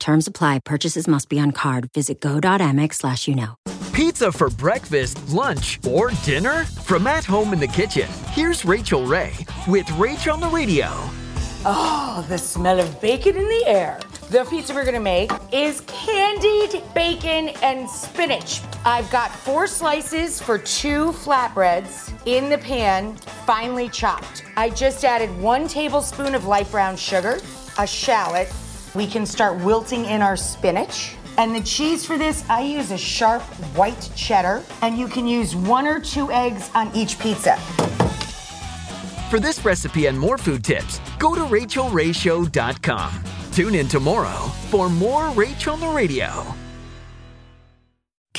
Terms apply. Purchases must be on card. Visit go.amex/you know. Pizza for breakfast, lunch, or dinner? From at home in the kitchen, here's Rachael Ray with Rachael on the Radio. Oh, the smell of bacon in the air. The pizza we're going to make is candied bacon and spinach. I've got 4 slices for 2 flatbreads in the pan, finely chopped. I just added 1 tablespoon of light brown sugar, a shallot. We can start wilting in our spinach. And the cheese for this, I use a sharp white cheddar, and you can use 1 or 2 eggs on each pizza. For this recipe and more food tips, go to RachaelRayShow.com. Tune in tomorrow for more Rachael on the Radio.